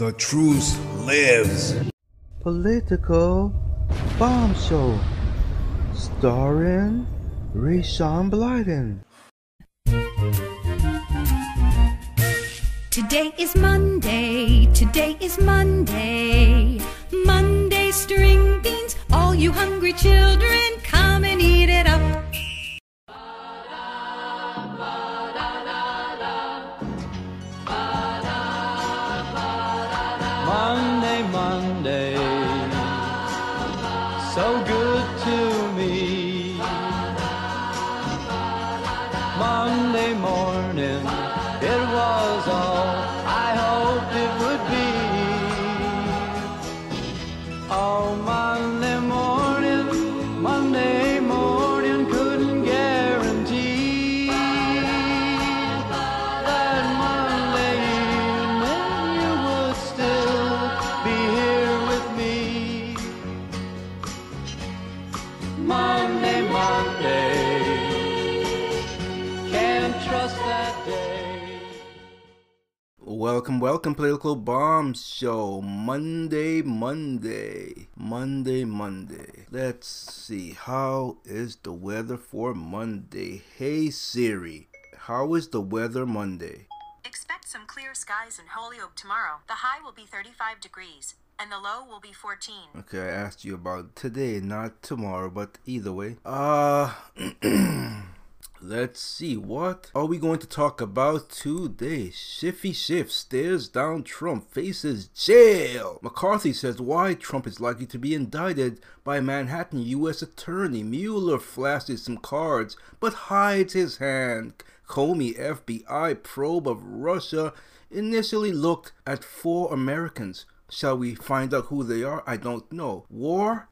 The truth lives. Political Bombshell, starring Rayshawn Blyden. Today is Monday. Monday string beans. All you hungry children, come and eat it up. Monday, so good to me. Monday morning, it was all I hoped it would be. Oh, Monday morning couldn't guarantee that Monday evening you would still be here with me. Monday, can't trust that day. Welcome, Political Bombs Show. Monday. Let's see, how is the weather for Monday? Hey Siri, how is the weather Monday? Expect some clear skies in Holyoke tomorrow. The high will be 35 degrees, and the low will be 14. Okay, I asked you about today, not tomorrow, but either way. Let's see, what are we going to talk about today? Shifty Schiff stares down Trump, faces jail. McCarthy says why Trump is likely to be indicted by Manhattan U.S. Attorney. Mueller flashes some cards but hides his hand. Comey FBI probe of Russia initially looked at 4 Americans. Shall we find out who they are? I don't know. War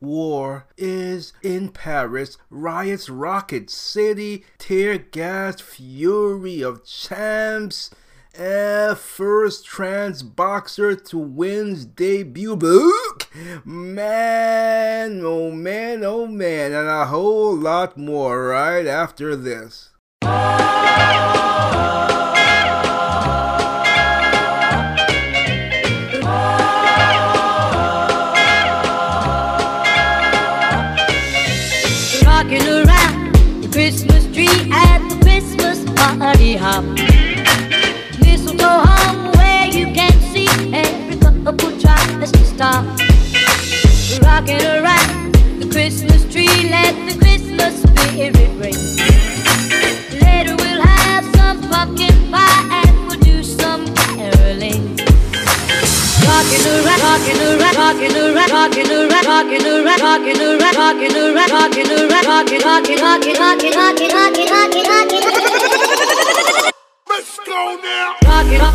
is in Paris. Riots, rocket city, tear gas, fury of champs. First trans boxer to win debut. Man, oh man, oh man. And a whole lot more right after this. Hop. Mistletoe hung where you can see every couple tries to stop. Rockin' around the Christmas tree, let the Christmas spirit ring. Later we'll have some pumpkin pie and we'll do some caroling. Rockin' around. Let's go now. Rockin' up.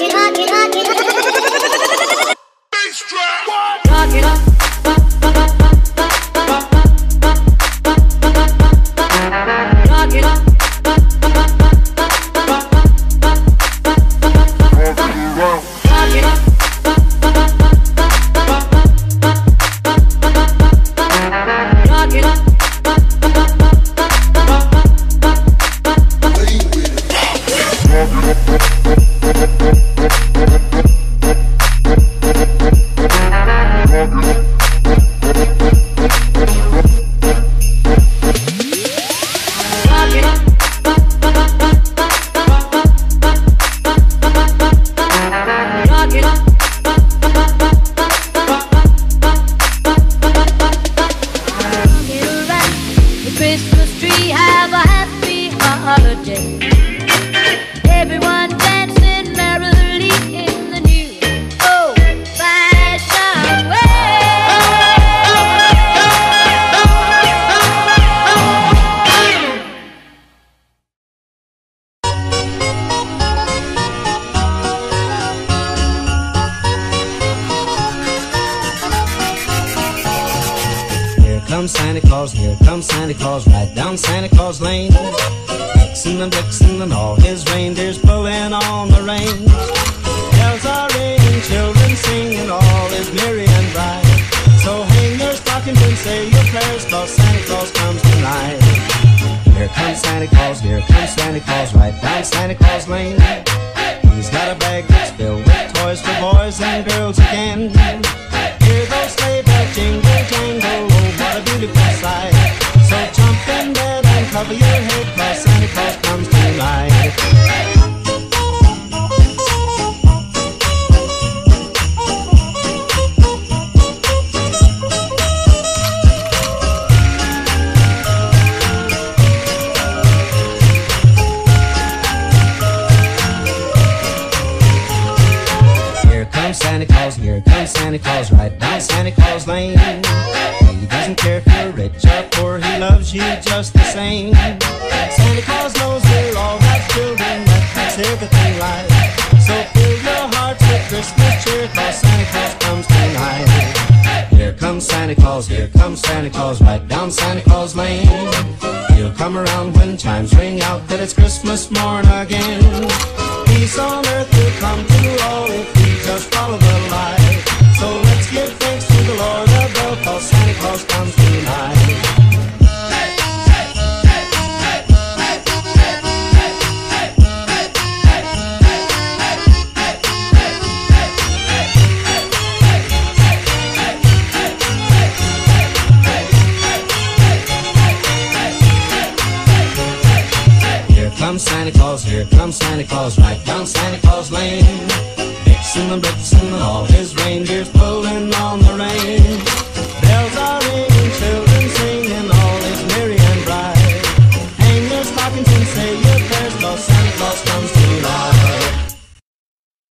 comes Santa Claus, here comes Santa Claus, right down Santa Claus Lane. Dixon and Dixon and all his reindeers pulling on the reins. Bells are ringing, children singing, all is merry and bright. So hang your stockings and say your prayers, 'cause Santa Claus comes tonight. Here comes Santa Claus, here comes Santa Claus, right down Santa Claus Lane. He's got a bag that's filled with toys for boys and girls again. Hear those sleigh bells jingle jangle, oh, what a beautiful sight. So jump in bed and cover your head, 'cause Santa Claus comes tonight. Here comes Santa Claus, right down Santa Claus Lane. He doesn't care if you're rich or poor, he loves you just the same. Santa Claus knows we're all right children, that makes everything right. So fill your hearts with Christmas cheer, 'cause Santa Claus comes tonight. Here comes Santa Claus, here comes Santa Claus, right down Santa Claus Lane. He'll come around when chimes ring out that it's Christmas morn again. Peace on earth will come to all if just follow the light. So let's give thanks to the Lord above, 'cause Santa Claus comes tonight. Here comes Santa Claus, here comes Santa Claus, right down Santa Claus Lane. Dixon and Blitzen and all his reindeers pulling on the rein. Bells are ringing, children singing, all is merry and bright. Hang your stockings and say your prayers, 'cause Santa Claus comes tonight.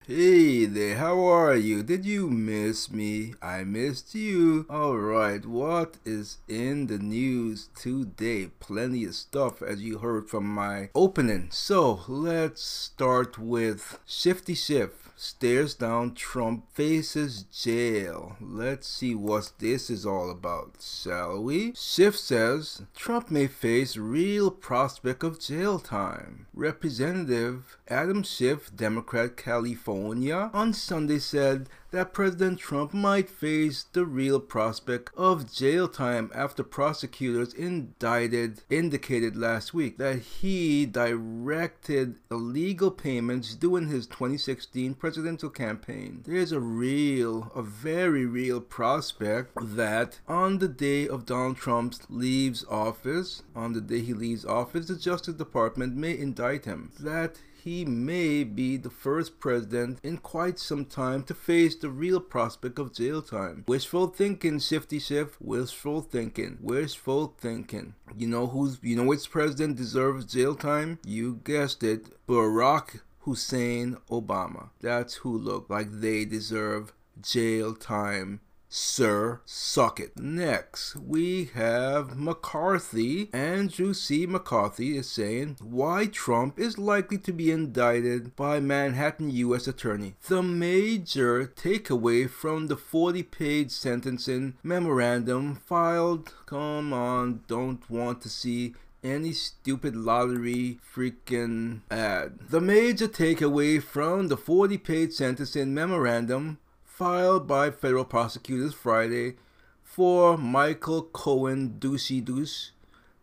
Hey there, how are you? Did you miss me? I missed you. Alright, what is in the news today? Plenty of stuff, as you heard from my opening. So, let's start with Shifty Schiff. Stares down Trump, faces jail. Let's see what this is all about, shall we? Schiff says Trump may face real prospect of jail time. Representative Adam Schiff, Democrat, California, on Sunday said that President Trump might face the real prospect of jail time after prosecutors indicated last week that he directed illegal payments during his 2016 presidential campaign. There's a very real prospect that on the day of Donald Trump leaves office, the Justice Department may indict him. That he may be the first president in quite some time to face the real prospect of jail time. Wishful thinking, Shifty Schiff. Wishful thinking. Wishful thinking. You know which president deserves jail time? You guessed it. Barack Hussein Obama. That's who look like they deserve jail time. Sir, suck it. Next, we have McCarthy. Andrew C. McCarthy is saying why Trump is likely to be indicted by Manhattan U.S. Attorney. The major takeaway from the 40-page sentencing memorandum filed. Come on, don't want to see any stupid lottery freaking ad. The major takeaway from the 40-page sentencing memorandum filed by federal prosecutors Friday for Michael Cohen, Deucey Deuce,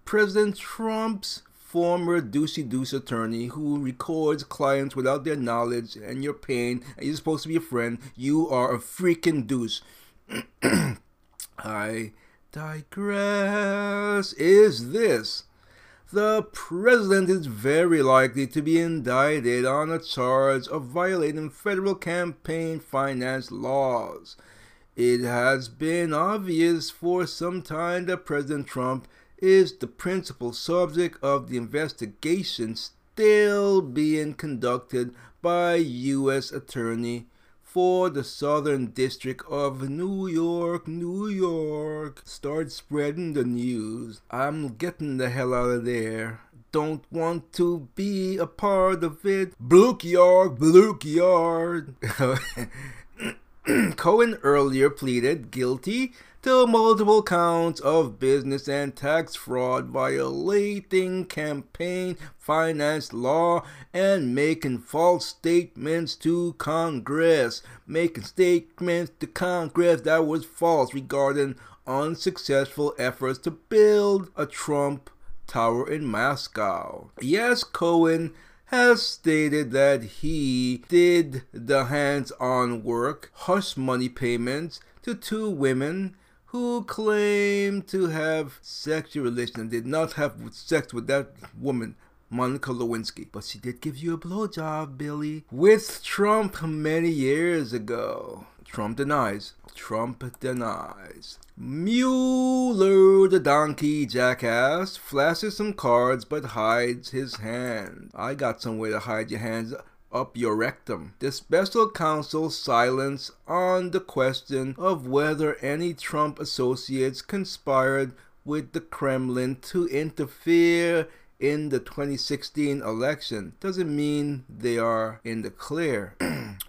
President Trump's former Deucey Deuce attorney who records clients without their knowledge and your pain, and you're supposed to be a friend. You are a freaking deuce. I digress. Is this? The president is very likely to be indicted on a charge of violating federal campaign finance laws. It has been obvious for some time that President Trump is the principal subject of the investigation still being conducted by U.S. Attorney for the Southern District of New York. New York, start spreading the news. I'm getting the hell out of there. Don't want to be a part of it. Blue Yard, Blue Yard. Cohen earlier pleaded guilty to multiple counts of business and tax fraud, violating campaign finance law, and making false statements to Congress. Making statements to Congress that was false regarding unsuccessful efforts to build a Trump Tower in Moscow. Yes, Cohen has stated that he did the hands-on work, hush money payments to two women who claimed to have sexual relations and did not have sex with that woman, Monica Lewinsky. But she did give you a blowjob, Billy, with Trump many years ago. Trump denies. Trump denies. Mueller, the donkey jackass, flashes some cards but hides his hand. I got somewhere to hide your hands, up your rectum. The special counsel's silence on the question of whether any Trump associates conspired with the Kremlin to interfere in the 2016 election doesn't mean they are in the clear.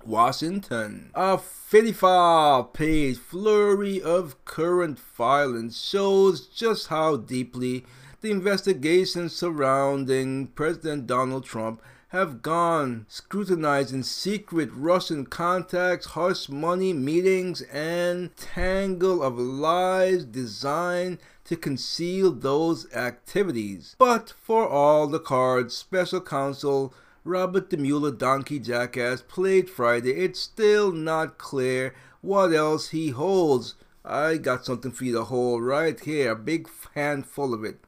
Washington. A 55-page flurry of current violence shows just how deeply the investigations surrounding President Donald Trump have gone, scrutinizing secret Russian contacts, hush money meetings, and tangle of lies designed to conceal those activities. But for all the cards special counsel Robert the Mueller donkey jackass played Friday, it's still not clear what else he holds. I got something for you to hold right here, a big handful of it,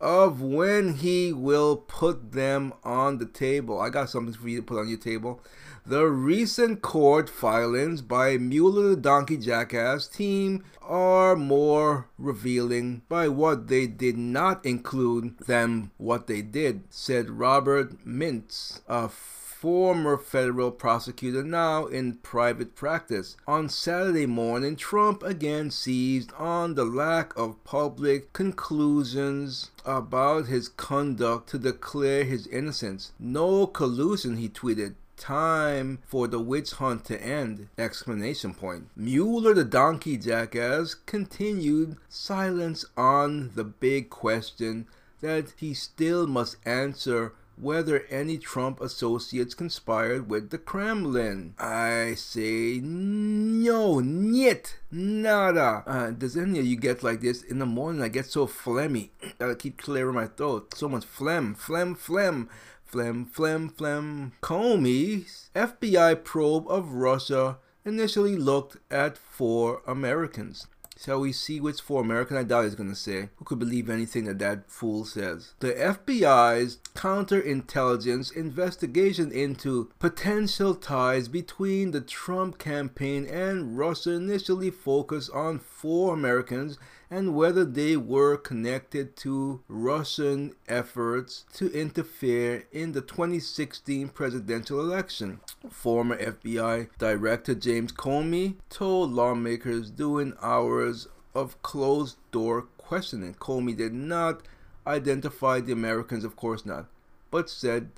of when he will put them on the table. I got something for you to put on your table. The recent court filings by Mueller the donkey jackass team are more revealing by what they did not include than what they did, said Robert Mintz, a former federal prosecutor now in private practice. On Saturday morning, Trump again seized on the lack of public conclusions about his conduct to declare his innocence. No collusion, he tweeted. Time for the witch hunt to end! Exclamation point. Mueller the donkey jackass continued silence on the big question that he still must answer, whether any Trump associates conspired with the Kremlin. I say no, niet, nada. Does any of you get like this? In the morning I get so phlegmy. I keep clearing my throat. So much phlegm, phlegm, phlegm. Phlegm, phlegm, phlegm. Comey's FBI probe of Russia initially looked at 4 Americans. Shall we see which 4 American? I doubt he's going to say. Who could believe anything that that fool says? The FBI's counterintelligence investigation into potential ties between the Trump campaign and Russia initially focused on 4 Americans and whether they were connected to Russian efforts to interfere in the 2016 presidential election. Former FBI Director James Comey told lawmakers during hours of closed-door questioning. Comey did not identify the Americans, of course not, but said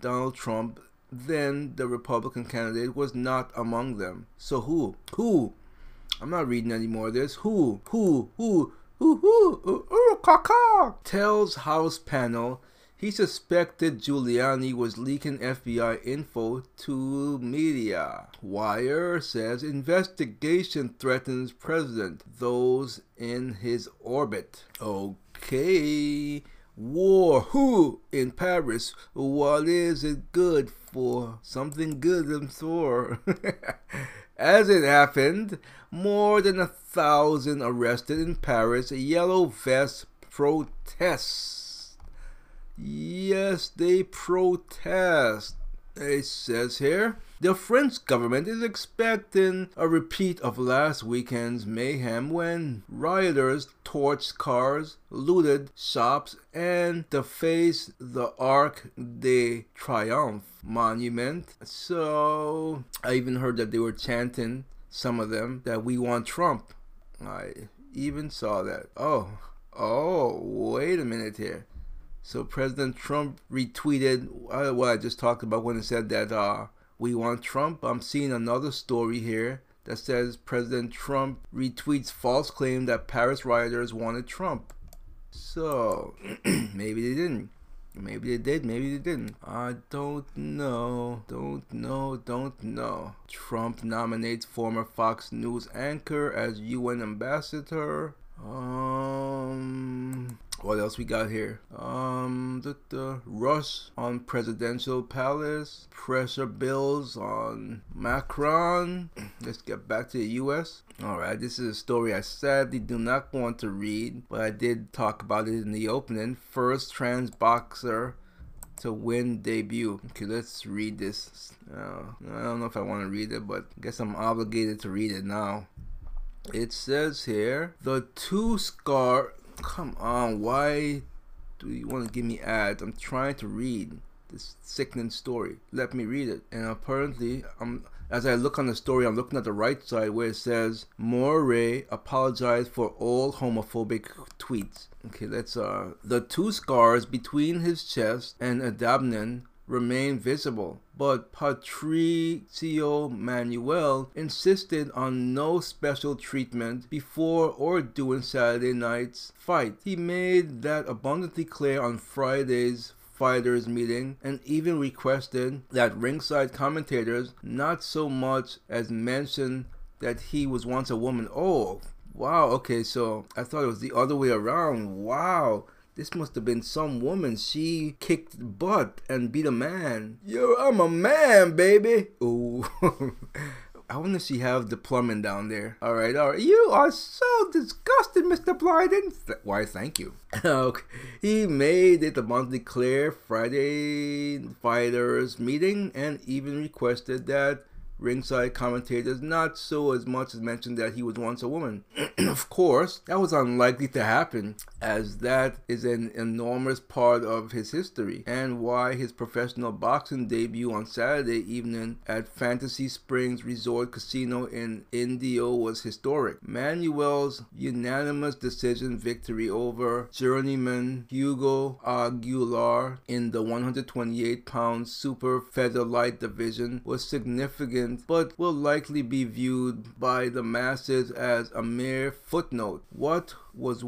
Donald Trump, then the Republican candidate, was not among them. So who? Who? I'm not reading any more of this. Who, caca, tells House panel he suspected Giuliani was leaking FBI info to media. Wire says investigation threatens president, those in his orbit. Okay. War, who in Paris? What is it good for? Something good and sore. As it happened, more than 1,000 arrested in Paris, yellow vest protests. Yes, they protest. It says here, the French government is expecting a repeat of last weekend's mayhem when rioters torched cars, looted shops, and defaced the Arc de Triomphe monument. So, I even heard that they were chanting, some of them, that we want Trump. I even saw that. Oh, wait a minute here. So President Trump retweeted what I just talked about when it said that we want Trump. I'm seeing another story here that says President Trump retweets false claim that Paris rioters wanted Trump. So, maybe they didn't. Maybe they did, maybe they didn't. I don't know. Don't know. Trump nominates former Fox News anchor as UN ambassador. What else we got here? Rush on presidential palace. Pressure bills on Macron. Let's get back to the U.S. Alright, this is a story I sadly do not want to read, but I did talk about it in the opening. First trans boxer to win debut. Okay, let's read this. I don't know if I want to read it, but I guess I'm obligated to read it now. It says here, the two-scar... Come on, why do you want to give me ads? I'm trying to read this sickening story. Let me read it. And apparently, as I look on the story, I'm looking at the right side where it says, Moray apologized for all homophobic tweets. Okay, let's, the two scars between his chest and abdomen remain visible, but Patricio Manuel insisted on no special treatment before or during Saturday night's fight. He made that abundantly clear on Friday's fighters meeting and even requested that ringside commentators not so much as mention that he was once a woman. Oh, wow, okay, so I thought it was the other way around. Wow. This must have been some woman. She kicked butt and beat a man. Yo, I'm a man, baby. Ooh. I wonder if she have the plumbing down there. All right. You are so disgusted, Mr. Blyden. Why, thank you. Okay. He made it abundantly clear Friday fighters meeting and even requested that ringside commentators not so as much as mentioned that he was once a woman. Of course, that was unlikely to happen, as that is an enormous part of his history and why his professional boxing debut on Saturday evening at Fantasy Springs Resort Casino in Indio was historic. Manuel's unanimous decision victory over journeyman Hugo Aguilar in the 128-pound super featherlight division was significant, but will likely be viewed by the masses as a mere footnote. What was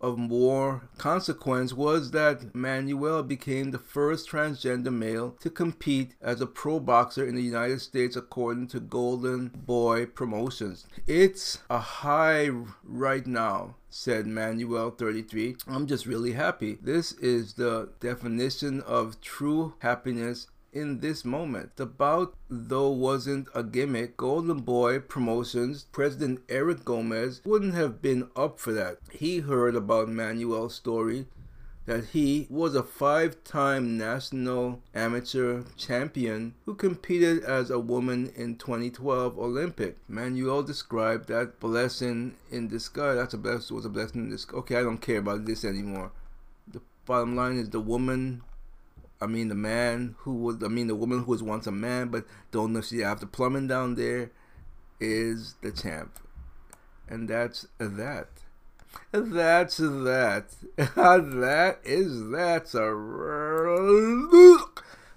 of more consequence was that Manuel became the first transgender male to compete as a pro boxer in the United States, according to Golden Boy Promotions. It's a high right now, said Manuel, 33. I'm just really happy. This is the definition of true happiness. In this moment, the bout, though, wasn't a gimmick. Golden Boy Promotions president Eric Gomez wouldn't have been up for that. He heard about Manuel's story, that he was a five-time national amateur champion who competed as a woman in 2012 Olympic. Manuel described that blessing in disguise. Was a blessing in disguise. Okay, I don't care about this anymore. The bottom line is the woman who was once a man, but don't know if she have the plumbing down there, is the champ. And that's that. That is that.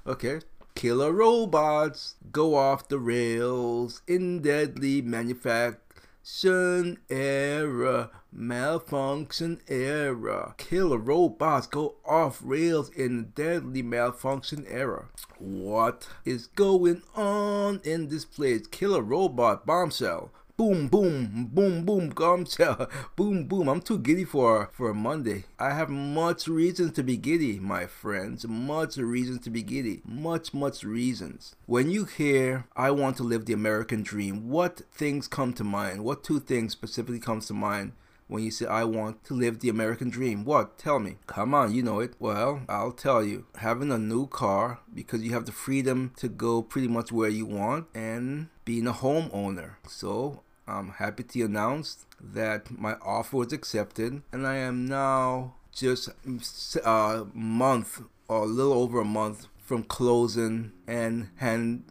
Okay. Killer robots go off the rails in deadly manufacturing error. Malfunction error. Killer robots go off rails in deadly malfunction error. What is going on in this place? Killer robot bombshell. Boom, boom, boom, boom, bombshell. Boom, boom. I'm too giddy for a Monday. I have much reasons to be giddy, my friends. Much reasons to be giddy. Much reasons. When you hear, I want to live the American dream, what things come to mind? What two things specifically comes to mind? When you say, I want to live the American dream, what? Tell me. Come on, you know it. Well, I'll tell you. Having a new car, because you have the freedom to go pretty much where you want, and being a homeowner. So, I'm happy to announce that my offer was accepted, and I am now just a month, or a little over a month, from closing and hand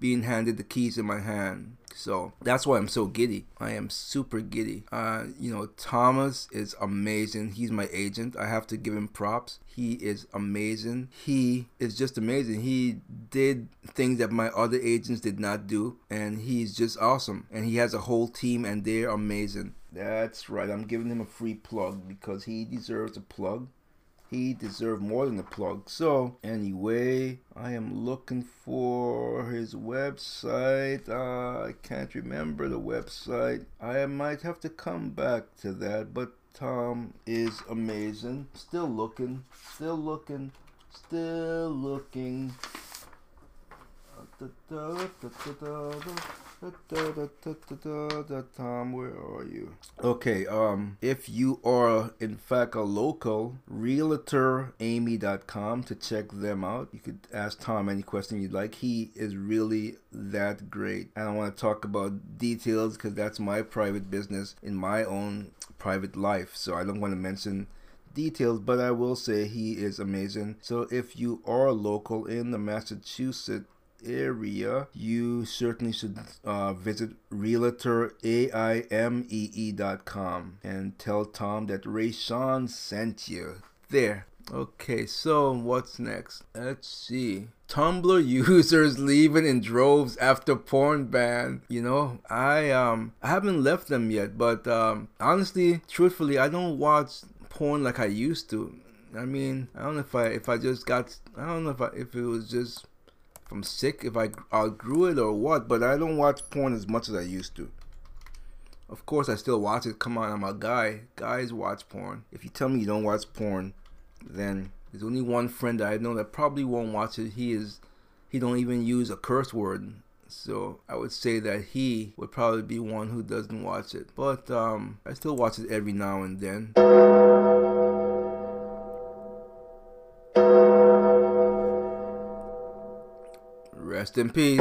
being handed the keys in my hand. So that's why I'm so giddy. I am super giddy. You know, Thomas is amazing. He's my agent. I have to give him props. He is amazing. He is just amazing. He did things that my other agents did not do, and he's just awesome. And he has a whole team, and they're amazing. That's right. I'm giving him a free plug because he deserves a plug. He deserved more than a plug. So anyway, I am looking for his website. I can't remember the website. I might have to come back to that, but Tom is amazing. Still looking, still looking, still looking. Tom, where are you? Okay, if you are in fact a local, realtoramy.com to check them out. You could ask Tom any question you'd like. He is really that great. I don't want to talk about details because that's my private business in my own private life, so I don't want to mention details, but I will say he is amazing. So if you are local in the Massachusetts area, you certainly should visit realtoraimee.com and tell Tom that Rayshawn sent you there. Okay, so what's next? Let's see. Tumblr users leaving in droves after porn ban. You know, I haven't left them yet, but honestly, truthfully, I don't watch porn like I used to. I mean, I don't know if I just got, I don't know if it was just I'm sick, if I outgrew it or what, but I don't watch porn as much as I used to. Of course I still watch it. Come on, I'm a guy. Guys watch porn. If you tell me you don't watch porn, then there's only one friend that I know that probably won't watch it. He don't even use a curse word. So I would say that he would probably be one who doesn't watch it. But I still watch it every now and then. Rest in peace.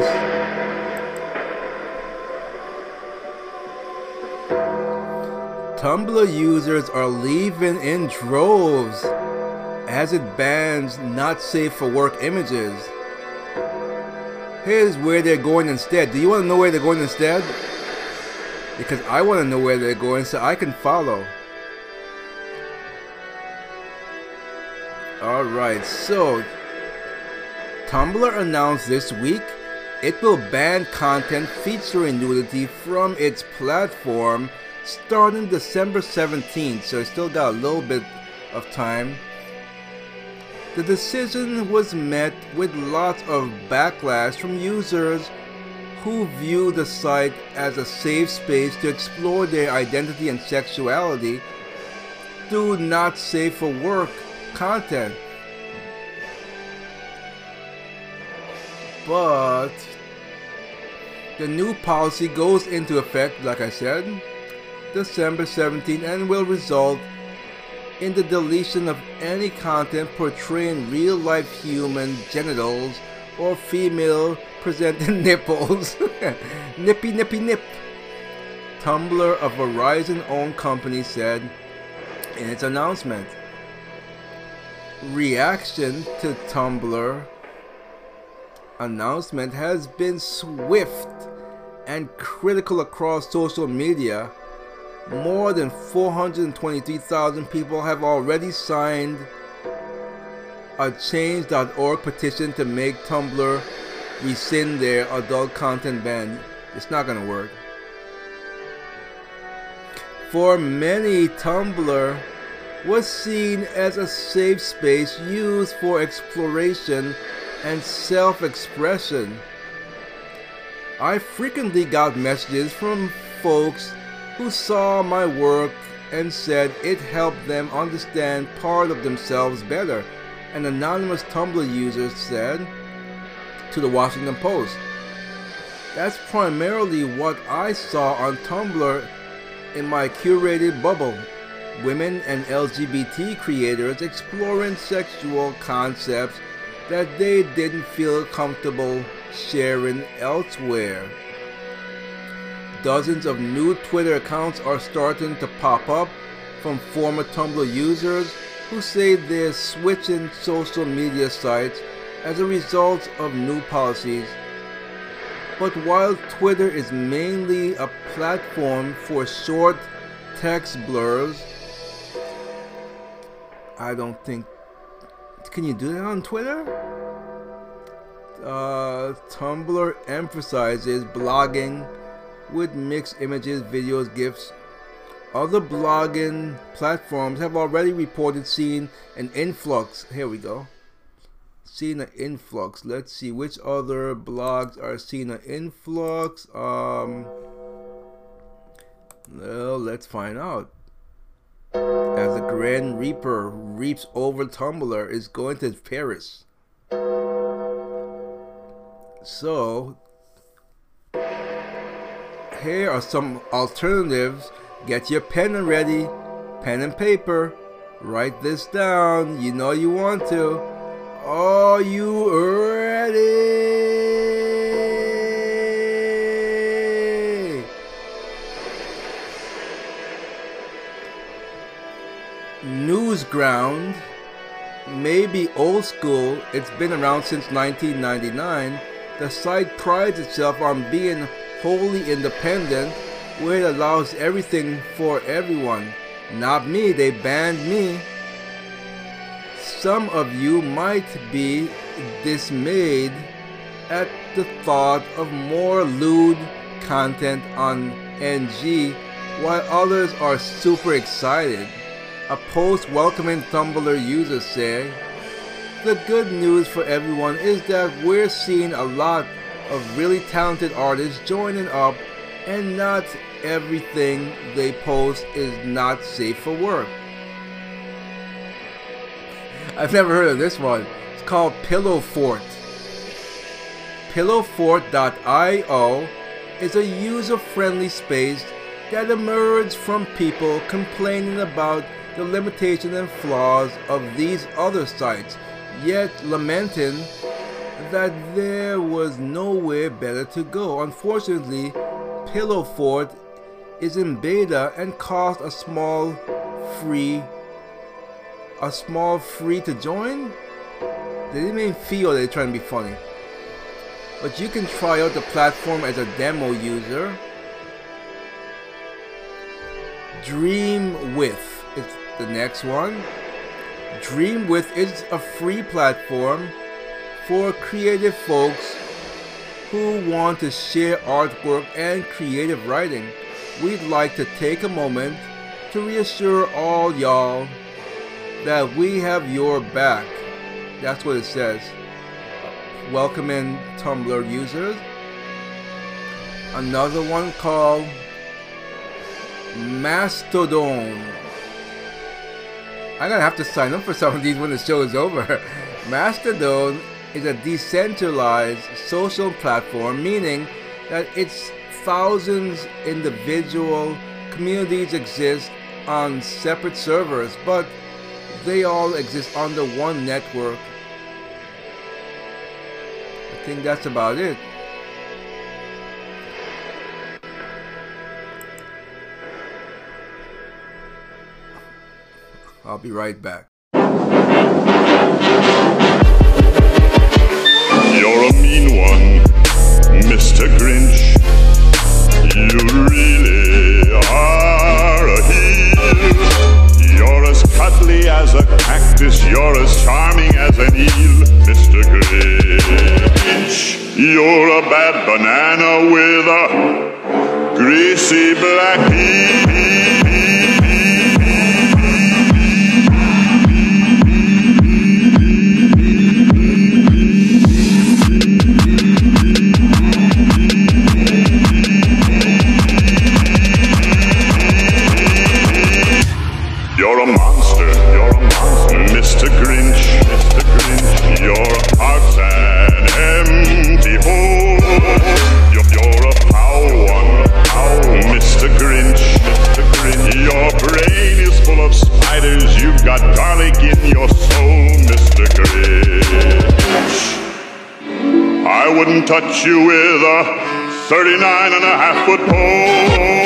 Tumblr users are leaving in droves as it bans not safe for work images. Here's where they're going instead. Do you want to know where they're going instead? Because I want to know where they're going so I can follow. Alright, so Tumblr announced this week it will ban content featuring nudity from its platform starting December 17th, so it's still got a little bit of time. The decision was met with lots of backlash from users who view the site as a safe space to explore their identity and sexuality through not safe for work content. But the new policy goes into effect, like I said, December 17th and will result in the deletion of any content portraying real-life human genitals or female presenting nipples. Nippy, nippy, nip. Tumblr, a Verizon-owned company, said in its announcement. Reaction to Tumblr announcement has been swift and critical across social media. More than 423,000 people have already signed a change.org petition to make Tumblr rescind their adult content ban. It's not gonna work. For many, Tumblr was seen as a safe space used for exploration and self-expression. I frequently got messages from folks who saw my work and said it helped them understand part of themselves better. An anonymous Tumblr user said to the Washington Post. That's primarily what I saw on Tumblr in my curated bubble. Women and LGBT creators exploring sexual concepts that they didn't feel comfortable sharing elsewhere. Dozens of new Twitter accounts are starting to pop up from former Tumblr users who say they're switching social media sites as a result of new policies But while Twitter is mainly a platform for short text blurs, I don't think... Can you do that on Twitter? Tumblr emphasizes blogging with mixed images, videos, GIFs. Other blogging platforms have already reported seeing an influx. Here we go. Seeing an influx. Let's see which other blogs are seeing an influx. Well, let's find out. As the Grand Reaper reaps over Tumblr is going to Paris. So, here are some alternatives. Get your pen ready, pen and paper. Write this down. You know you want to. Are you ready? Newsground. Maybe old school. It's been around since 1999. The site prides itself on being wholly independent, where it allows everything for everyone. Not me, they banned me. Some of you might be dismayed at the thought of more lewd content on NG, while others are super excited. A post welcoming Tumblr users say, "The good news for everyone is that we're seeing a lot of really talented artists joining up, and not everything they post is not safe for work." I've never heard of this one. It's called Pillow Fort. Pillowfort.io is a user-friendly space that emerged from people complaining about the limitations and flaws of these other sites, yet lamenting that there was nowhere better to go. Unfortunately, Pillow Fort is in beta and costs a small free to join. They didn't mean fee, or they're trying to be funny. But you can try out the platform as a demo user. Dream With is the next one. Dream With is a free platform for creative folks who want to share artwork and creative writing. We'd like to take a moment to reassure all y'all that we have your back. That's what it says. Welcoming Tumblr users. Another one called Mastodon. I'm gonna have to sign up for some of these when the show is over. Mastodon is a decentralized social platform, meaning that its thousands individual communities exist on separate servers, but they all exist under one network. I think that's about it. I'll be right back. You're a mean one, Mr. Grinch. You really are a heel. You're as cuddly as a cactus. You're as charming as an eel, Mr. Grinch. You're a bad banana with a greasy black peel. Touch you with a 39.5-foot pole.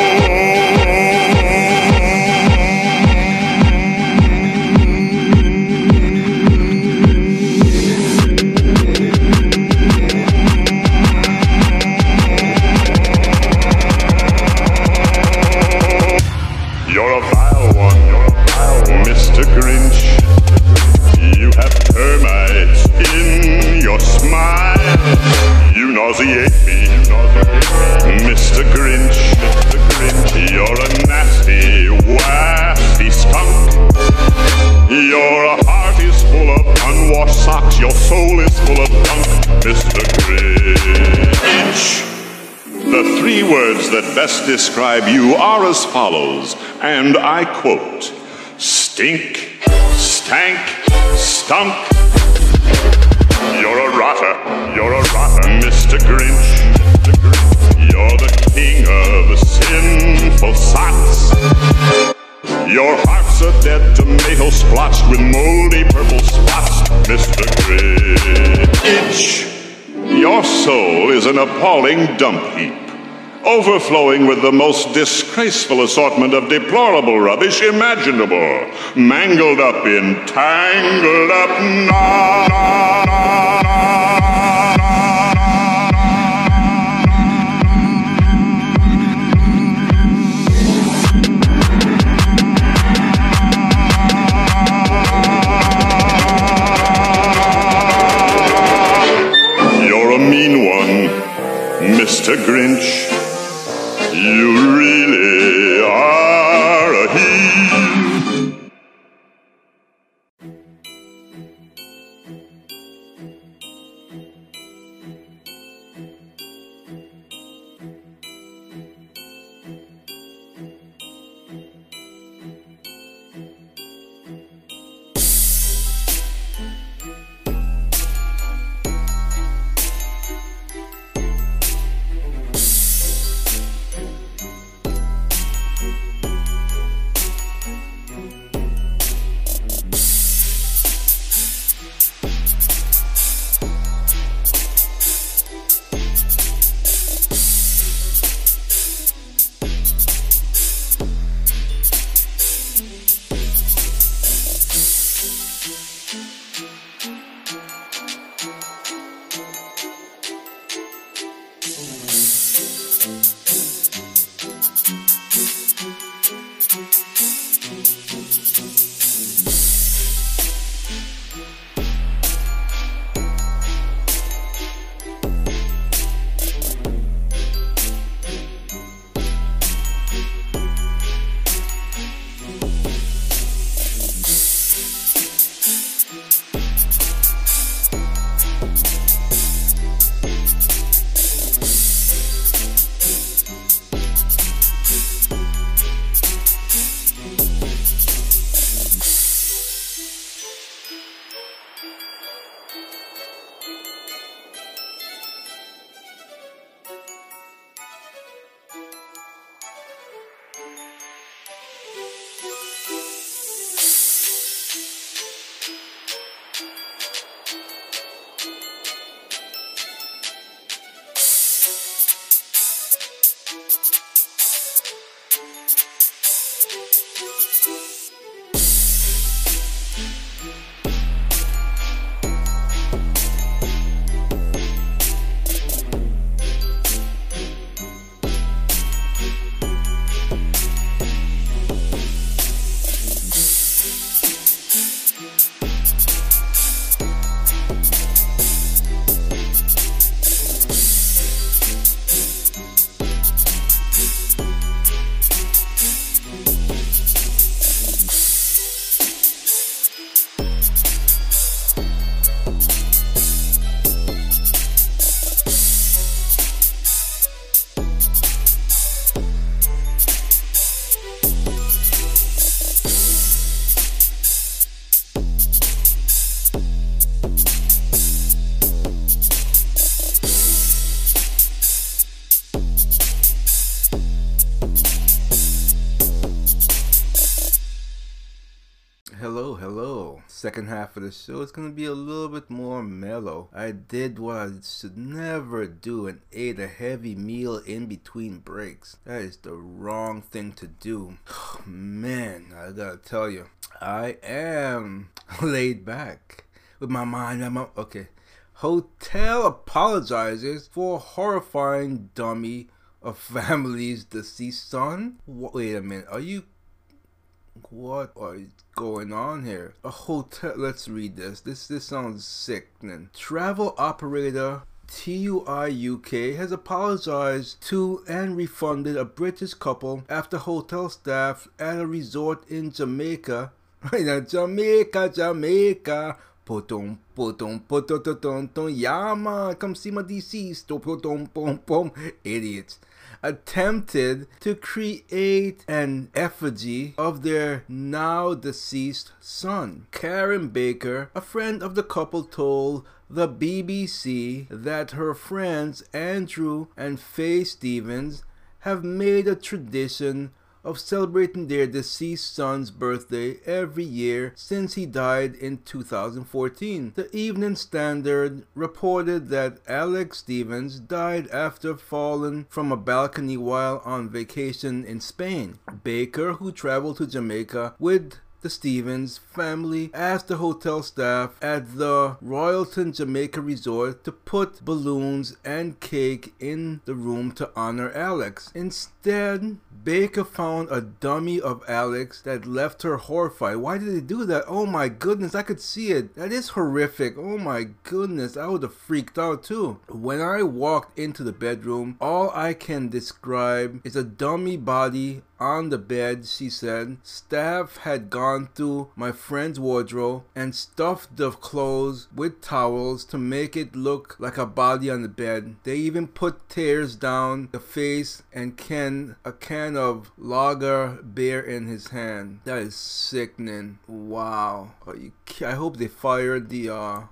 words that best describe you are as follows, and I quote, stink, stank, stunk. You're a rotter, you're a rotter, Mr. Grinch. You're the king of sinful sots. Your hearts are dead tomato splotched with moldy purple spots, Mr. Grinch. Your soul is an appalling dump heap, overflowing with the most disgraceful assortment of deplorable rubbish imaginable, mangled up in tangled up You're a mean one, Mr. Grinch. You really are a heel. Second half of the show is going to be a little bit more mellow. I did what I should never do and ate a heavy meal in between breaks. That is the wrong thing to do. Oh, man, I gotta tell you, I am laid back with my mind. Okay. Hotel apologizes for horrifying dummy of family's deceased son. Wait a minute, are you... what is going on here? A hotel, let's read this. This sounds sickening. Travel operator TUI UK has apologized to and refunded a British couple after hotel staff at a resort in Jamaica. Right now, Jamaica. Potom, potom, potom, yeah man, come see my deceased. Potom, pom, pom, idiots. attempted to create an effigy of their now deceased son. Karen Baker, a friend of the couple, told the BBC that her friends Andrew and Faye Stevens have made a tradition of celebrating their deceased son's birthday every year since he died in 2014. The Evening Standard reported that Alex Stevens died after falling from a balcony while on vacation in Spain. Baker, who traveled to Jamaica with the Stevens family, asked the hotel staff at the Royalton Jamaica Resort to put balloons and cake in the room to honor Alex. Instead, Baker found a dummy of Alex that left her horrified. Why did they do that? Oh my goodness, I could see it. That is horrific. Oh my goodness, I would have freaked out too. When I walked into the bedroom, all I can describe is a dummy body on the bed, she said. Staff had gone through my friend's wardrobe and stuffed the clothes with towels to make it look like a body on the bed. They even put tears down the face and a can of lager beer in his hand. That is sickening. Wow. I hope they fired the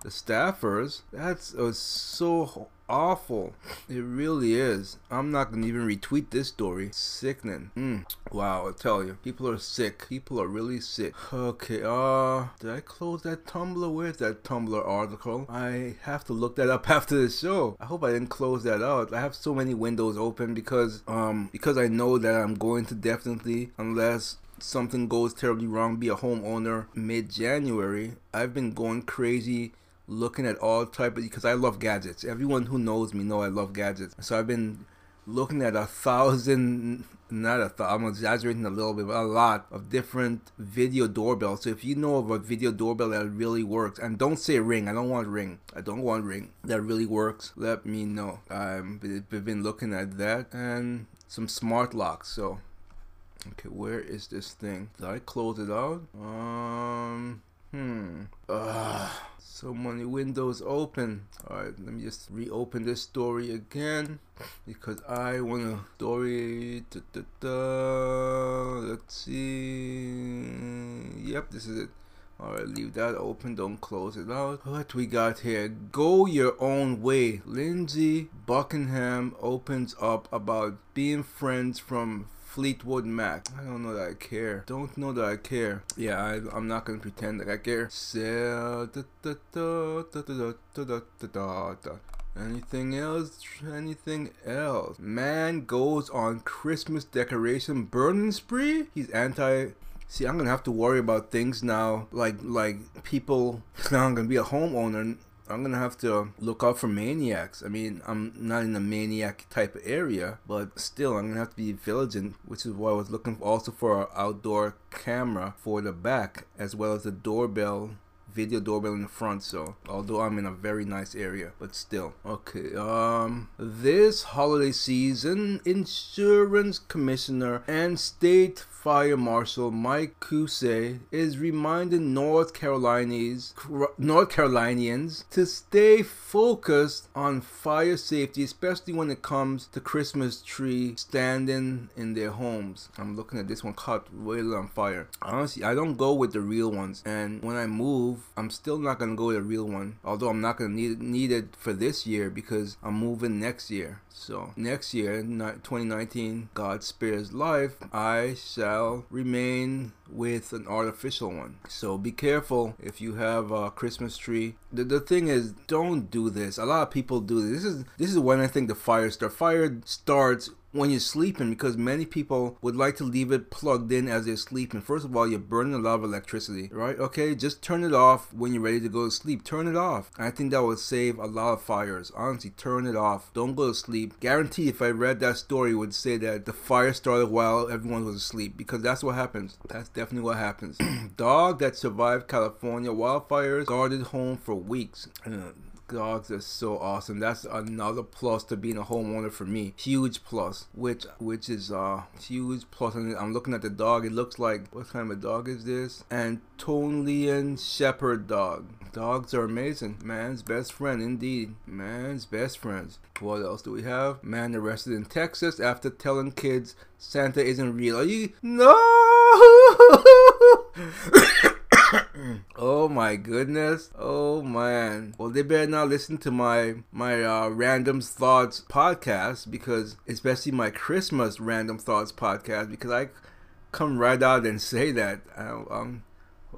staffers. That's so awful. It really is. I'm not gonna even retweet this story. Sickening. Wow, I tell you, people are sick. People are really sick. Okay, did I close that Tumblr? Where's that Tumblr article? I have to look that up after the show. I hope I didn't close that out. I have so many windows open because I know that I'm going to definitely, unless something goes terribly wrong, be a homeowner mid-January. I've been going crazy looking at all type of, because I love gadgets. Everyone who knows me know I love gadgets. So I've been looking at I'm exaggerating a little bit, but a lot of different video doorbells. So if you know of a video doorbell that really works, and don't say Ring, I don't want ring, that really works, let me know. I've been looking at that and some smart locks. So okay, where is this thing? Did I close it out? So many windows open. Alright, let me just reopen this story again because I want to story. Let's see. Yep, this is it. Alright, leave that open. Don't close it out. What we got here? Go your own way. Lindsay Buckingham opens up about being friends from Fleetwood Mac. I don't know that I care. Don't know that I care. Yeah, I'm not gonna pretend that I care. Anything else? Anything else? Man goes on Christmas decoration burning spree? He's anti. See, I'm gonna have to worry about things now. Like people. Now I'm gonna be a homeowner. I'm gonna have to look out for maniacs. I mean, I'm not in a maniac type of area, but still, I'm gonna have to be vigilant, which is why I was looking also for an outdoor camera for the back, as well as the doorbell, video doorbell in the front. So, although I'm in a very nice area, but still. Okay, this holiday season, Insurance Commissioner and State Fire Marshal Mike Kuse is reminding North Carolinians to stay focused on fire safety, especially when it comes to Christmas tree standing in their homes. I'm looking at this one caught really on fire. Honestly, I don't go with the real ones, and when I move, I'm still not gonna go with a real one. Although I'm not gonna need it for this year because I'm moving next year. So next year, 2019, God spares life, I shall remain with an artificial one. So be careful if you have a Christmas tree. The thing is, don't do this. A lot of people do this. This is when I think the fire starts when you're sleeping, because many people would like to leave it plugged in as they're sleeping. First of all, you're burning a lot of electricity, right? Okay, just turn it off when you're ready to go to sleep. Turn it off. I think that would save a lot of fires. Honestly, turn it off. Don't go to sleep. Guarantee if I read that story, it would say that the fire started while everyone was asleep, because that's what happens. That's definitely what happens. Dog that survived California wildfires guarded home for weeks. dogs are so awesome. That's another plus to being a homeowner for me. Huge plus, which is huge plus. And I'm looking at the dog. It looks like, what kind of dog is this? Antonian Shepherd dog. Dogs are amazing. Man's best friend, indeed. Man's best friends. What else do we have? Man arrested in Texas after telling kids Santa isn't real. Are you? No! Oh my goodness. Oh man. Well, they better not listen to my random thoughts podcast, because especially my Christmas random thoughts podcast, because I come right out and say that.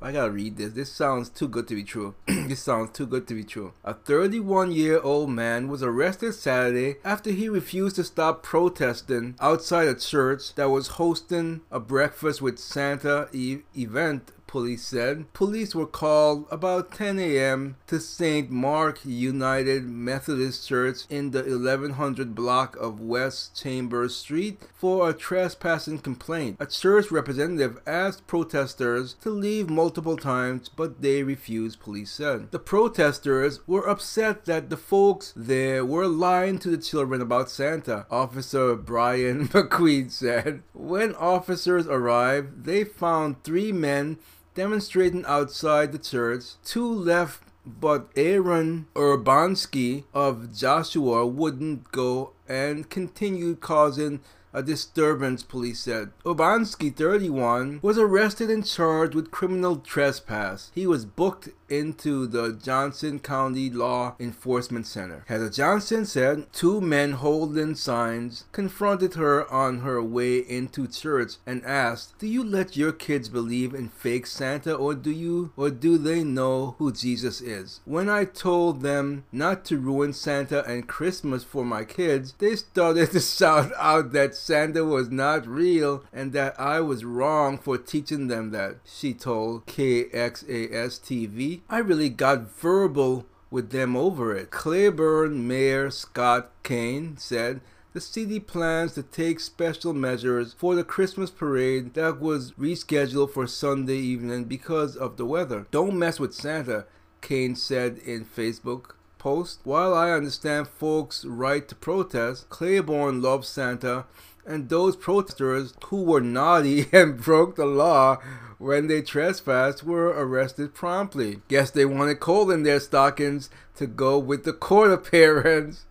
I gotta read this. This sounds too good to be true. This sounds too good to be true. A 31-year-old man was arrested Saturday after he refused to stop protesting outside a church that was hosting a breakfast with Santa event, police said. Police were called about 10 a.m. to St. Mark United Methodist Church in the 1100 block of West Chambers Street for a trespassing complaint. A church representative asked protesters to leave multiple times, but they refused, police said. The protesters were upset that the folks there were lying to the children about Santa, Officer Brian McQueen said. When officers arrived, they found three men demonstrating outside the church. Two left, but Aaron Urbanski of Joshua wouldn't go and continued causing a disturbance, police said. Urbanski, 31, was arrested and charged with criminal trespass. He was booked into the Johnson County Law Enforcement Center. Heather Johnson said two men holding signs confronted her on her way into church and asked, "Do you let your kids believe in fake Santa, or do they know who Jesus is? When I told them not to ruin Santa and Christmas for my kids, they started to shout out that Santa was not real and that I was wrong for teaching them that," she told KXAS-TV. "I really got verbal with them over it." Claiborne Mayor Scott Kane said the city plans to take special measures for the Christmas parade that was rescheduled for Sunday evening because of the weather. "Don't mess with Santa," Kane said in Facebook post. "While I understand folks' right to protest, Claiborne loves Santa, and those protesters who were naughty and broke the law when they trespassed were arrested promptly. Guess they wanted coal in their stockings to go with the court appearance."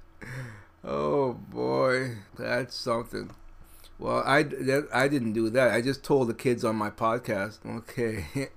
Oh boy, that's something. Well, I didn't do that. I just told the kids on my podcast. Okay.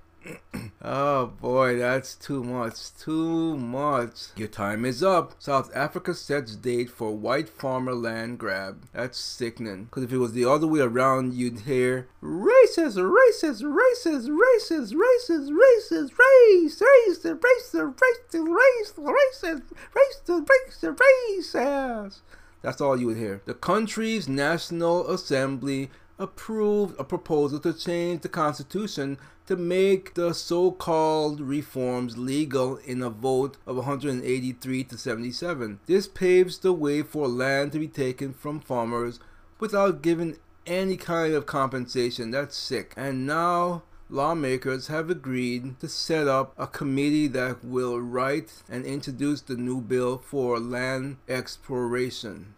Oh boy, that's too much. Too much. Your time is up. South Africa sets date for white farmer land grab. That's sickening. Because if it was the other way around, you'd hear racist, racist, racist, racist, racist, racist, race, racist, racist, racist, racist, racist, racist, racist. That's all you would hear. The country's National Assembly approved a proposal to change the constitution to make the so-called reforms legal in a vote of 183 to 77. This paves the way for land to be taken from farmers without giving any kind of compensation. That's sick. And now lawmakers have agreed to set up a committee that will write and introduce the new bill for land exploration.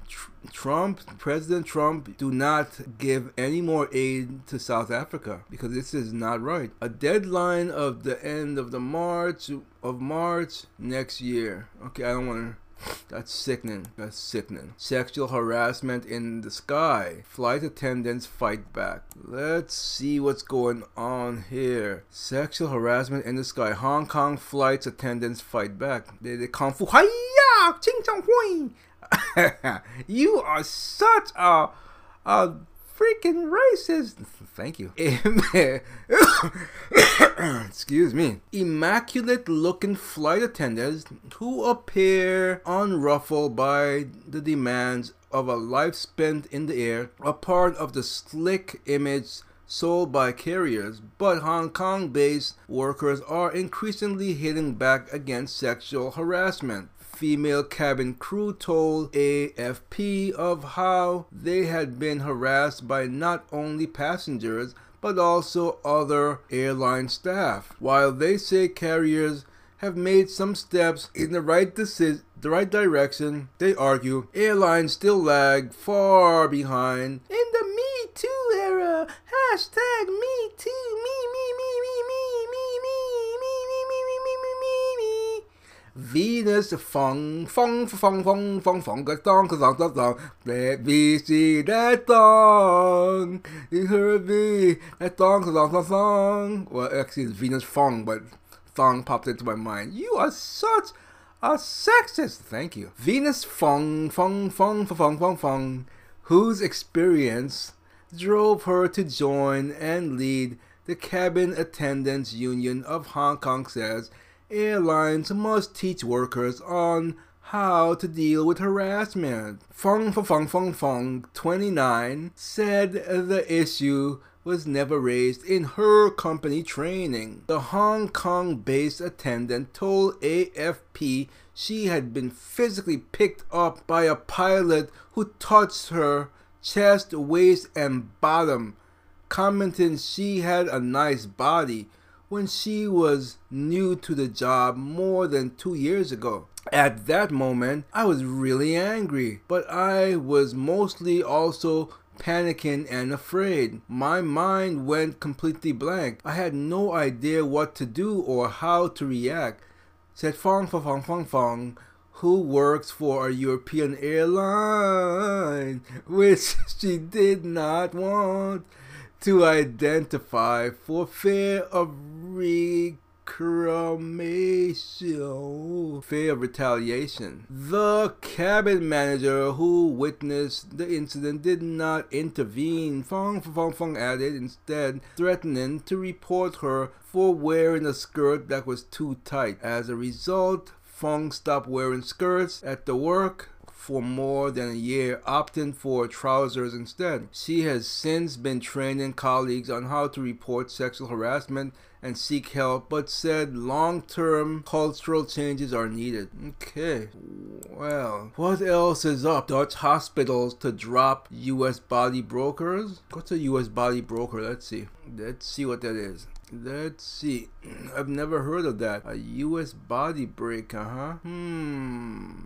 President Trump, do not give any more aid to South Africa, because this is not right. A deadline of the end of March next year. Okay, I don't want to. That's sickening. That's sickening. Sexual harassment in the sky. Flight attendants fight back. Let's see what's going on here. Sexual harassment in the sky. Hong Kong flight attendants fight back. They kung fu. Hi-ya! Ching chong hui! You are such a freaking racist. Thank you. Excuse me. Immaculate looking flight attendants who appear unruffled by the demands of a life spent in the air are part of the slick image sold by carriers, but Hong Kong based workers are increasingly hitting back against sexual harassment. Female cabin crew told AFP of how they had been harassed by not only passengers but also other airline staff. While they say carriers have made some steps in the right direction, they argue, airlines still lag far behind in the Me Too era. Hashtag Me Too, me. Venus Fong, that thong. Let me see that thong. You heard me, that thong. Well, actually, it's Venus Fong, but thong popped into my mind. You are such a sexist. Thank you. Venus Fong, whose experience drove her to join and lead the Cabin Attendants Union of Hong Kong, says airlines must teach workers on how to deal with harassment. Fong, 29, said the issue was never raised in her company training. The Hong Kong-based attendant told AFP she had been physically picked up by a pilot who touched her chest, waist, and bottom, commenting she had a nice body when she was new to the job more than 2 years ago. At that moment, I was really angry, but I was mostly also panicking and afraid. My mind went completely blank. I had no idea what to do or how to react, said Fong, who works for a European airline, which she did not want to identify for fear of retaliation. The cabin manager who witnessed the incident did not intervene. Fong added, instead threatening to report her for wearing a skirt that was too tight. As a result, Fong stopped wearing skirts at the work for more than a year, opting for trousers instead. She has since been training colleagues on how to report sexual harassment and seek help, but said long-term cultural changes are needed. Okay, well, what else is up? Dutch hospitals to drop U.S. body brokers? What's a U.S. body broker? Let's see what that is. Let's see. I've never heard of that. A U.S. body breaker, huh?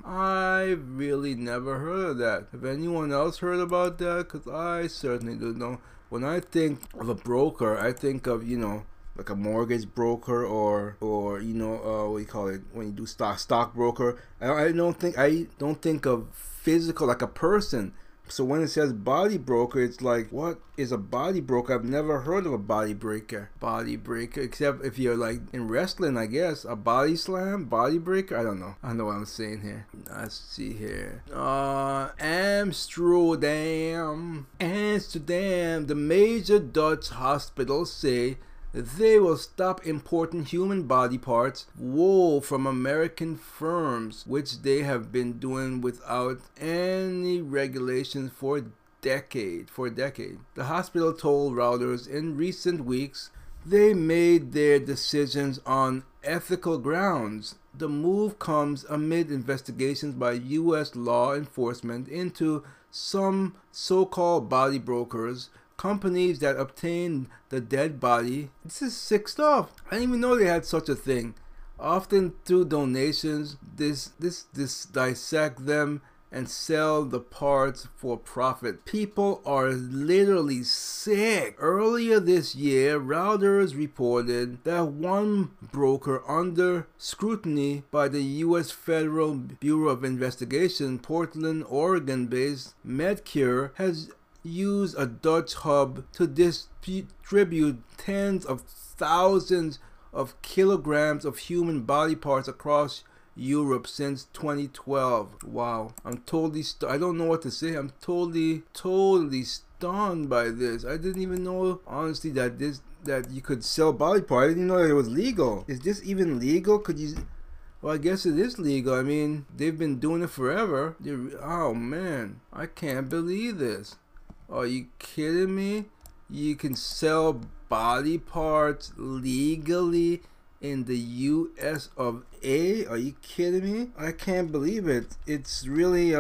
I really never heard of that. Have anyone else heard about that? Because I certainly don't know. When I think of a broker, I think of, you know, like a mortgage broker or you know, what do you call it? When you do stock broker. I don't think of physical, like a person. So when it says body broker, it's like, what is a body broker? I've never heard of a body breaker. Body breaker, except if you're like in wrestling, I guess. A body slam, body breaker? I don't know. I don't know what I'm saying here. Let's see here. Amsterdam. The major Dutch hospitals say they will stop importing human body parts, wool, from American firms, which they have been doing without any regulations for a decade. The hospital told Reuters in recent weeks they made their decisions on ethical grounds. The move comes amid investigations by U.S. law enforcement into some so-called body brokers, companies that obtain the dead body. This is sick stuff. I didn't even know they had such a thing. Often through donations, this dissect them and sell the parts for profit. People are literally sick. Earlier this year, Reuters reported that one broker under scrutiny by the U.S. Federal Bureau of Investigation, Portland, Oregon-based MedCure, has use a Dutch hub to distribute tens of thousands of kilograms of human body parts across Europe since 2012. Wow, I'm totally I don't know what to say. I'm totally stunned by this. I didn't even know, honestly, that you could sell body parts. I didn't even know that it was legal. Is this even legal? Could you? Well, I guess it is legal. I mean, they've been doing it forever. Oh man, I can't believe this. Are you kidding me? You can sell body parts legally in the US of A? Are you kidding me? I can't believe it. It's really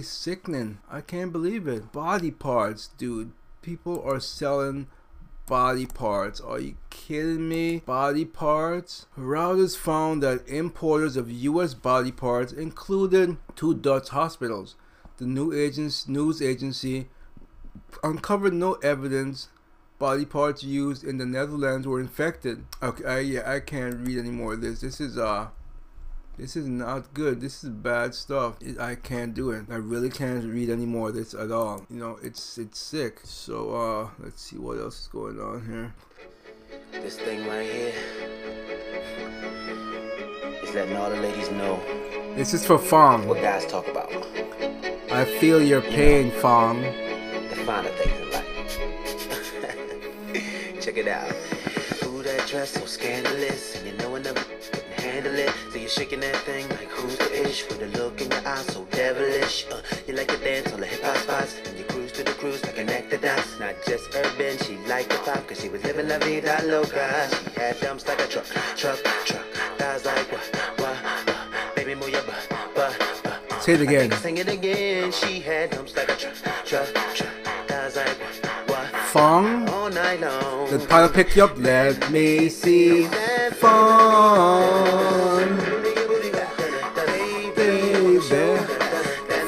sickening. I can't believe it. Body parts, dude. People are selling body parts. Are you kidding me? Body parts? Reuters found that importers of U.S. body parts included two Dutch hospitals. The news agency uncovered no evidence body parts used in the Netherlands were infected. Okay, I can't read any more of this. This is not good. This is bad stuff. I can't do it. I really can't read any more of this at all. You know, it's sick. So let's see what else is going on here. This thing right here is letting all the ladies know. This is for Fong. What guys talk about. I feel your pain, you know, Fong. The finer things in life. Check it out. Ooh, that dress so scandalous, and you know another handle it. So you're shaking that thing like who's the ish, with a look in your eyes so devilish. You like to dance on the hip hop spots, and you cruise to the cruise like an actor dots. Not just urban, she liked the pop, cause she was living la vida loca. She had dumps like a truck, thighs like what, baby move your butt. Say it again. Sing it again. She had dumps like a truck, thighs like what, Fong, all night long. The title pick you up, let me see. Fong, baby,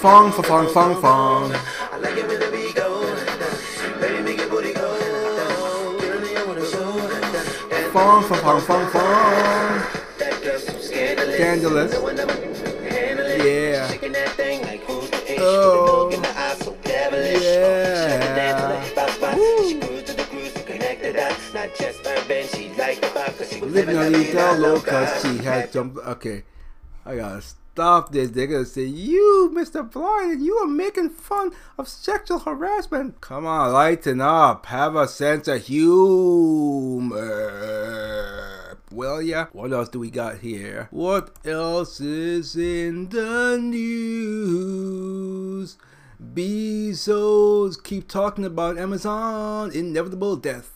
Fong, Fong, Fong, Fong. I like it when the beat goes. Baby, make your booty go. Fong, Fong, Fong, Fong, Fong. That girl's so scandalous. Yeah. Oh. Living on the low-class, she had jumped. Okay, I gotta stop this. They're gonna say, you, Mr. Blyden, you are making fun of sexual harassment. Come on, lighten up. Have a sense of humor, will ya? What else do we got here? What else is in the news? Bezos keep talking about Amazon. Inevitable death.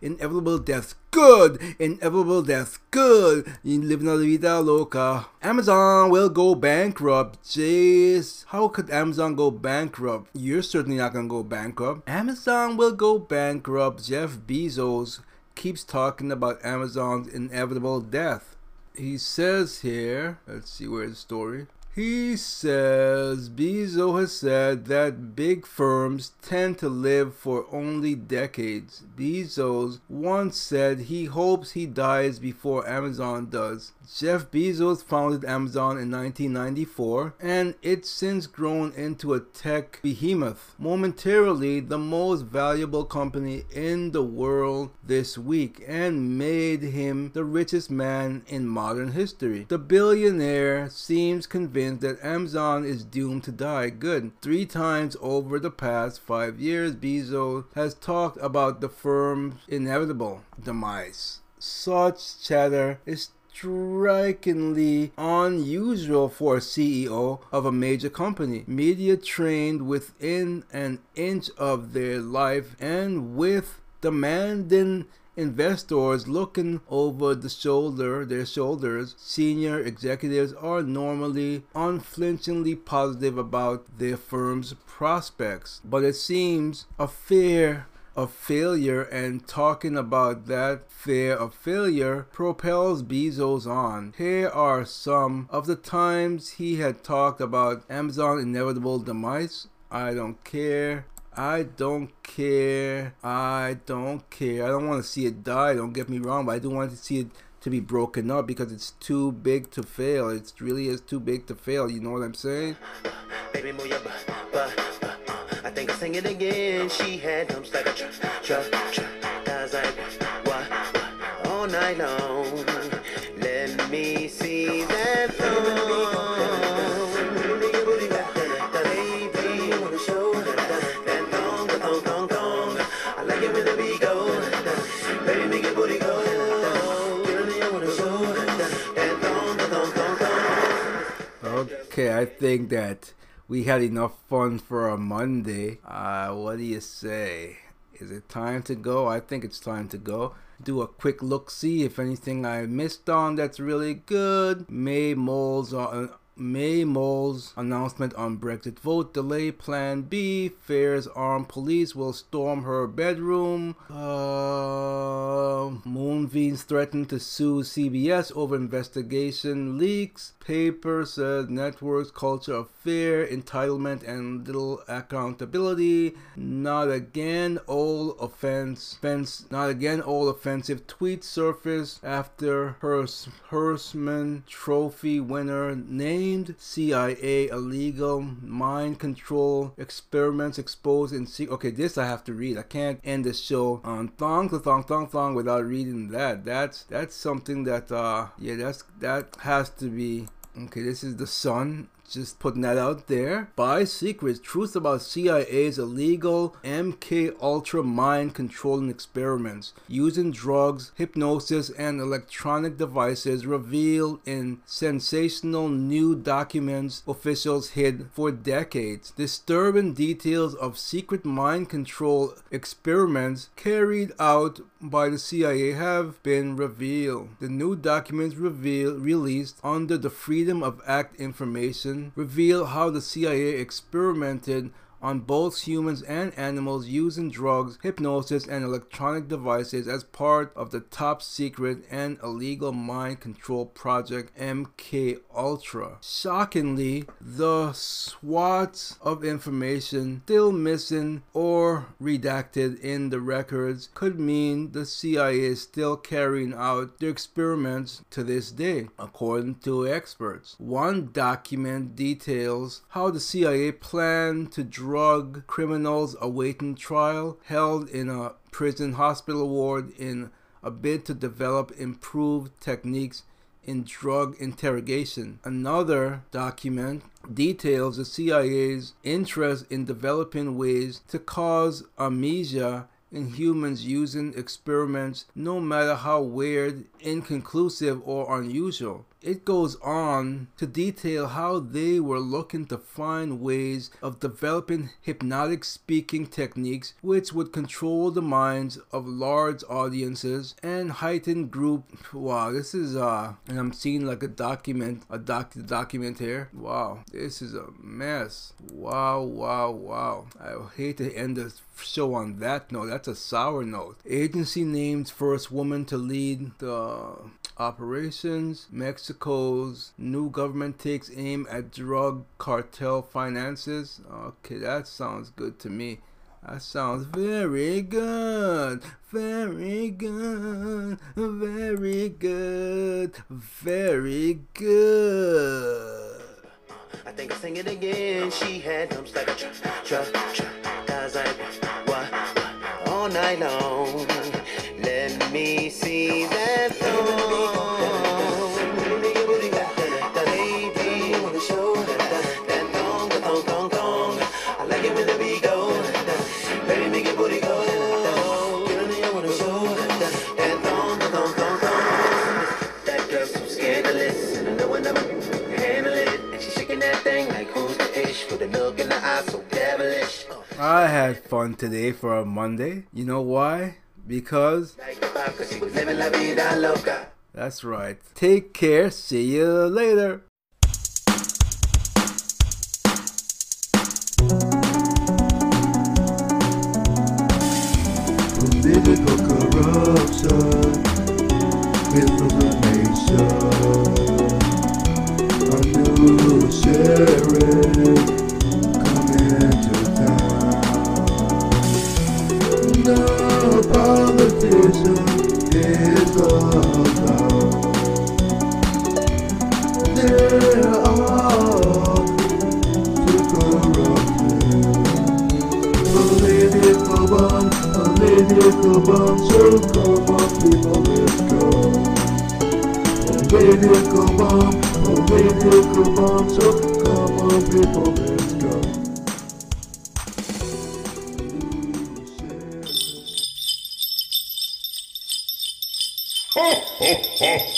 Inevitable death, good. Inevitable death, good. You live in la vida loca. Amazon will go bankrupt. Jeez, how could Amazon go bankrupt? You're certainly not gonna go bankrupt. Amazon will go bankrupt. Jeff Bezos keeps talking about Amazon's inevitable death. He says here, let's see where the story. He says, Bezos has said that big firms tend to live for only decades. Bezos once said he hopes he dies before Amazon does. Jeff Bezos founded Amazon in 1994, and it's since grown into a tech behemoth. Momentarily, the most valuable company in the world this week, and made him the richest man in modern history. The billionaire seems convinced that Amazon is doomed to die. Good. 3 times over the past 5 years, Bezos has talked about the firm's inevitable demise. Such chatter is strikingly unusual for a CEO of a major company. Media trained within an inch of their life, and with demanding investors looking over the shoulder, their shoulders, senior executives are normally unflinchingly positive about their firm's prospects. But it seems a fear of failure, and talking about that fear of failure propels Bezos on. Here are some of the times he had talked about Amazon's inevitable demise. I don't care. I don't care. I don't care. I don't want to see it die, don't get me wrong, but I do want to see it to be broken up, because it's too big to fail. It really is too big to fail, you know what I'm saying? Baby, move your butt. I think I'll sing it again. She had dumps like a truck, thighs like what, all night long. Let me see that phone. Okay, I think that we had enough fun for a Monday. What do you say? Is it time to go? I think it's time to go. Do a quick look-see if anything I missed on that's really good. May moles May Moles announcement on Brexit vote delay. Plan B. Fears armed police will storm her bedroom. Moonves threatened to sue CBS over investigation leaks. Paper says networks culture of fear, entitlement, and little accountability. Not again. All offense. Not again. All offensive tweets surface after Hersman Trophy winner name. CIA illegal mind control experiments exposed in secret. Okay, this I have to read. I can't end the show on thong without reading that. That's something that yeah, that has to be. Okay, this is The Sun. Just putting that out there. Buy secrets. Truth about CIA's illegal MK-Ultra mind controlling experiments using drugs, hypnosis, and electronic devices revealed in sensational new documents officials hid for decades. Disturbing details of secret mind control experiments carried out by the CIA have been revealed. The new documents released under the Freedom of Act information reveal how the CIA experimented on both humans and animals using drugs, hypnosis, and electronic devices as part of the top secret and illegal mind control project MK-Ultra. Shockingly, the swaths of information still missing or redacted in the records could mean the CIA is still carrying out their experiments to this day, according to experts. One document details how the CIA planned to drug criminals awaiting trial held in a prison hospital ward in a bid to develop improved techniques in drug interrogation. Another document details the CIA's interest in developing ways to cause amnesia in humans using experiments, no matter how weird, inconclusive, or unusual. It goes on to detail how they were looking to find ways of developing hypnotic speaking techniques which would control the minds of large audiences and heighten group. Wow, this is and I'm seeing like a document here. Wow, this is a mess. Wow. I hate to end this show on that note. That's a sour note. Agency names first woman to lead the operations. Mexico's new government takes aim at drug cartel finances. Okay, that sounds good to me. That sounds very good. Very good. I think I'll sing it again. She had dumps like a truck. Cause I what all night long. Let me see that thong. I had fun today for a Monday. You know why? Because that's right. Take care. See you later. Political corruption with information. A new sheriff coming to town. No politician is allowed. They're all too corrupted. Political one. Political bomb, so come on, people, let's go. Political bomb, so come on, people, let's go. Ho, ho, ho.